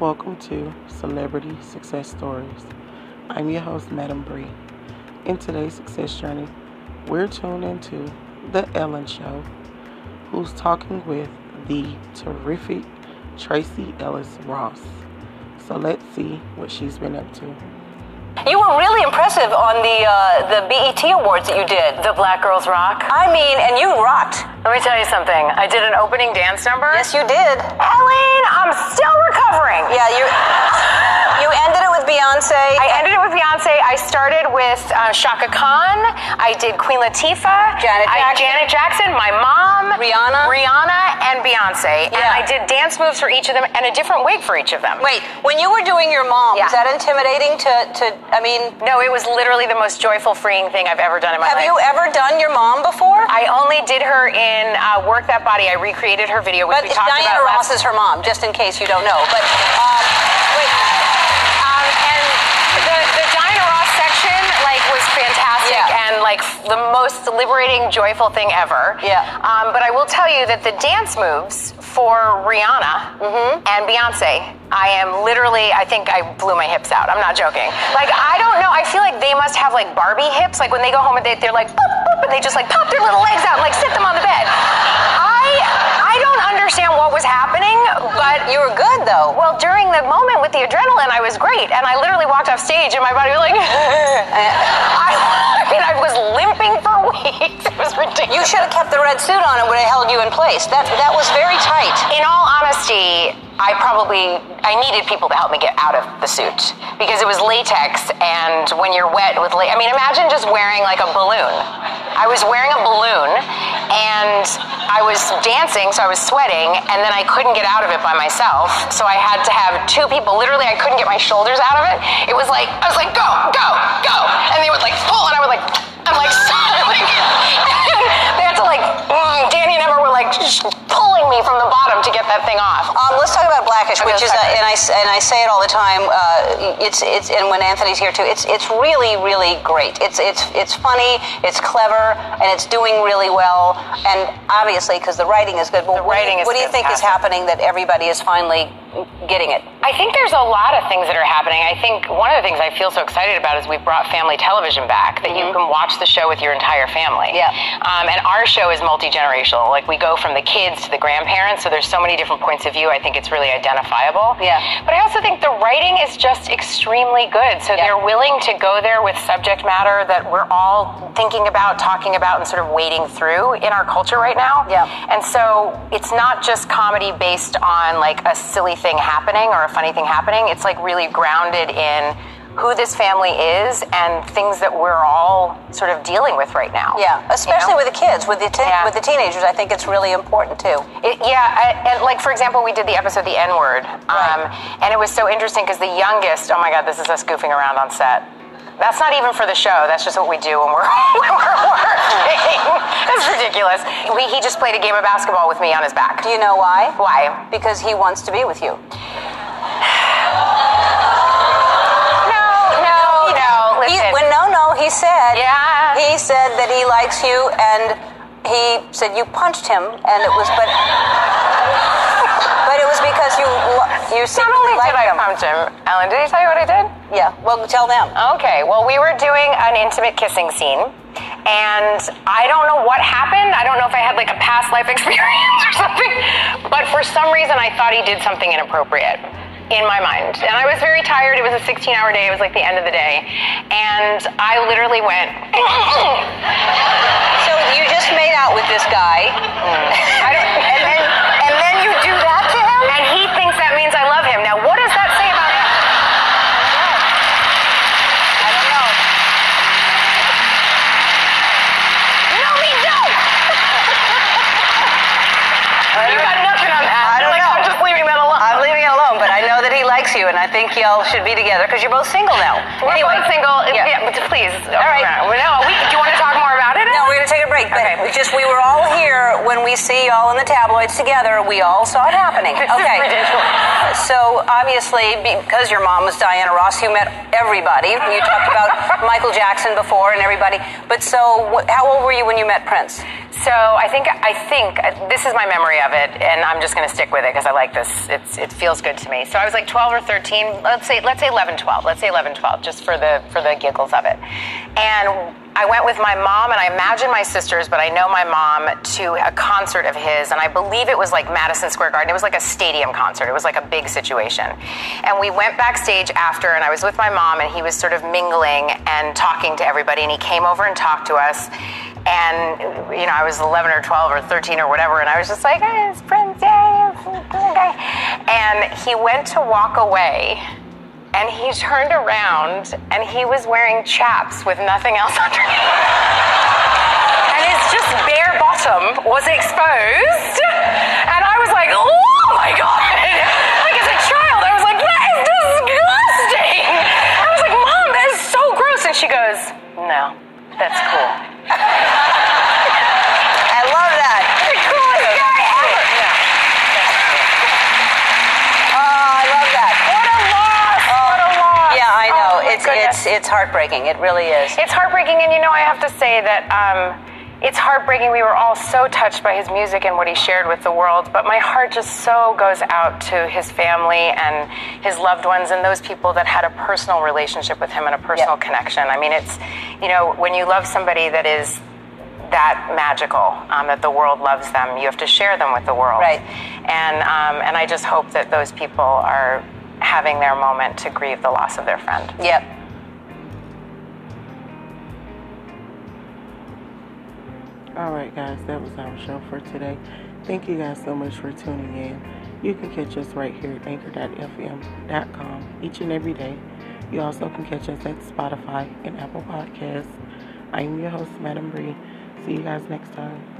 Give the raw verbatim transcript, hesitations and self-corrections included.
Welcome to Celebrity Success Stories. I'm your host, Madam Bree. In today's success journey, we're tuned into The Ellen Show, who's talking with the terrific Tracy Ellis Ross. So let's see what she's been up to. You were really impressive on the uh, the B E T Awards that you did. The Black Girls Rock. I mean, and you rocked. Let me tell you something. I did an opening dance number. Yes, you did. Ellen, I'm still recovering. Yeah, you you ended it with Beyonce. I ended it with Beyonce. I started with uh, Chaka Khan. I did Queen Latifah. Janet Jackson. I, Janet Jackson, my mom. Rihanna. Rihanna and Beyonce. Yeah. And I did dance moves for each of them and a different wig for each of them. Wait, when you were doing your mom, yeah. was that intimidating to... to I mean... No, it was literally the most joyful, freeing thing I've ever done in my have life. Have you ever done your mom before? I only did her in uh, Work That Body. I recreated her video, which but we talked Diana about But Diana Ross last... is her mom, just in case you don't know. But, um, wait. Um, and the, the Diana Ross section, like, was fantastic yeah. and, like, the most liberating, joyful thing ever. Yeah. Um, but I will tell you that the dance moves for Rihanna mm-hmm. and Beyonce... I am literally, I think I blew my hips out. I'm not joking. Like, I don't know. I feel like they must have, like, Barbie hips. Like, when they go home and they, they're like, boop, boop, and they just, like, pop their little legs out and, like, sit them on the bed. I I don't understand what was happening, but... You were good, though. Well, during the moment with the adrenaline, I was great. And I literally walked off stage and my body was like... I, I mean, I was limping for weeks. It was ridiculous. You should have kept the red suit on and would have held you in place. That, that was very tight. In all honesty... I probably, I needed people to help me get out of the suit because it was latex, and when you're wet with latex, I mean, imagine just wearing like a balloon. I was wearing a balloon and I was dancing, so I was sweating, and then I couldn't get out of it by myself. So I had to have two people, literally I couldn't get my shoulders out of it. It was like, I was like, go, go, go. And they would like pull and I would like, I'm like, stop. Like, they had to like, Danny and Emma were like pulling me from the bottom to get that thing off. Um, let's talk about Black-ish, which is, uh, and I and I say it all the time. Uh, it's it's and when Anthony's here too, it's it's really really great. It's it's it's funny, it's clever, and it's doing really well. And obviously, because the writing is good. But the writing is fantastic. What do you think is happening that everybody is finally getting it? I think there's a lot of things that are happening. I think one of the things I feel so excited about is we brought family television back, that mm-hmm. you can watch the show with your entire family. Yeah. Um, and our show is multi-generational. Like, we go from the kids to the grandparents, so there's so many different points of view. I think it's really identifiable. Yeah. But I also think the writing is just extremely good, so yeah. they're willing to go there with subject matter that we're all thinking about, talking about, and sort of wading through in our culture right now. Yeah. And so it's not just comedy based on, like, a silly thing happening or a funny thing happening. It's like really grounded in who this family is and things that we're all sort of dealing with right now. Yeah, especially you know? with the kids, with the te- yeah. with the teenagers. I think it's really important too. It, yeah, I, and like for example, we did the episode The N Word, um, right. and it was so interesting because the youngest. Oh my God, this is us goofing around on set. That's not even for the show. That's just what we do when we're, when we're working. That's ridiculous. We, he just played a game of basketball with me on his back. Do you know why? Why? Because he wants to be with you. No, no, no. Listen. He, when, no, no, he said. Yeah. He said that he likes you, and he said you punched him, and it was, but... But it was because you you said Not only did I punch him, Ellen, did he tell you what I did? Yeah, well, tell them. Okay, well, we were doing an intimate kissing scene, and I don't know what happened. I don't know if I had, like, a past life experience or something, but for some reason I thought he did something inappropriate in my mind. And I was very tired. It was a sixteen-hour day. It was, like, the end of the day. And I literally went... So you just made out with this guy. Mm. I don't, and then, and then you do that? And he thinks that means I love him. Now, what does that say about him? I don't know. No, me don't! You got nothing on that. I don't like, know. I'm just leaving that alone. I'm leaving it alone, but I know that he likes you, and I think y'all should be together, because you're both single now. We're anyway, both single. Yeah, yeah, but please. All right. No, we, do you want to talk more about it? No, we're going to take a break. Okay. But just, we were all here when we see y'all in the tabloids together. We all saw it happening. Okay. So, obviously, because your mom was Diana Ross, you met everybody. You talked about Michael Jackson before and everybody. But so, wh- how old were you when you met Prince? So, I think, I think, uh, this is my memory of it, and I'm just going to stick with it because I like this. It's, it feels good to me. So, I was like twelve or thirteen. Let's say, let's say eleven, twelve. Let's say eleven, twelve, just for the, for the giggles of it. And I went with my mom, and I imagine my sisters, but I know my mom, to a concert of his, and I believe it was like Madison Square Garden. It was like a stadium concert. It was like a big situation. And we went backstage after, and I was with my mom, and he was sort of mingling and talking to everybody, and he came over and talked to us. And, you know, I was eleven or twelve or thirteen or whatever, and I was just like, hey, it's Prince, yay, it's Prince, guy. And he went to walk away, and he turned around, and he was wearing chaps with nothing else underneath. And his just bare bottom was exposed. And I was like, oh my God. Like, as a child, I was like, that is disgusting. I was like, Mom, that is so gross. And she goes, no, that's cool. I love that. The coolest guy ever. Oh, I love that. What a loss. Oh, what a loss. Yeah, I know. Oh, it's goodness. it's it's heartbreaking. It really is. It's heartbreaking, and you know, I have to say that um, it's heartbreaking. We were all so touched by his music and what he shared with the world, but my heart just so goes out to his family and his loved ones and those people that had a personal relationship with him and a personal yeah. connection. I mean, it's, you know, when you love somebody that is that magical, um, that the world loves them, you have to share them with the world. Right. And um, and I just hope that those people are having their moment to grieve the loss of their friend. Yep. All right, guys, that was our show for today. Thank you guys so much for tuning in. You can catch us right here at anchor dot f m dot com each and every day. You also can catch us at Spotify and Apple Podcasts. I am your host, Madam Bree. See you guys next time.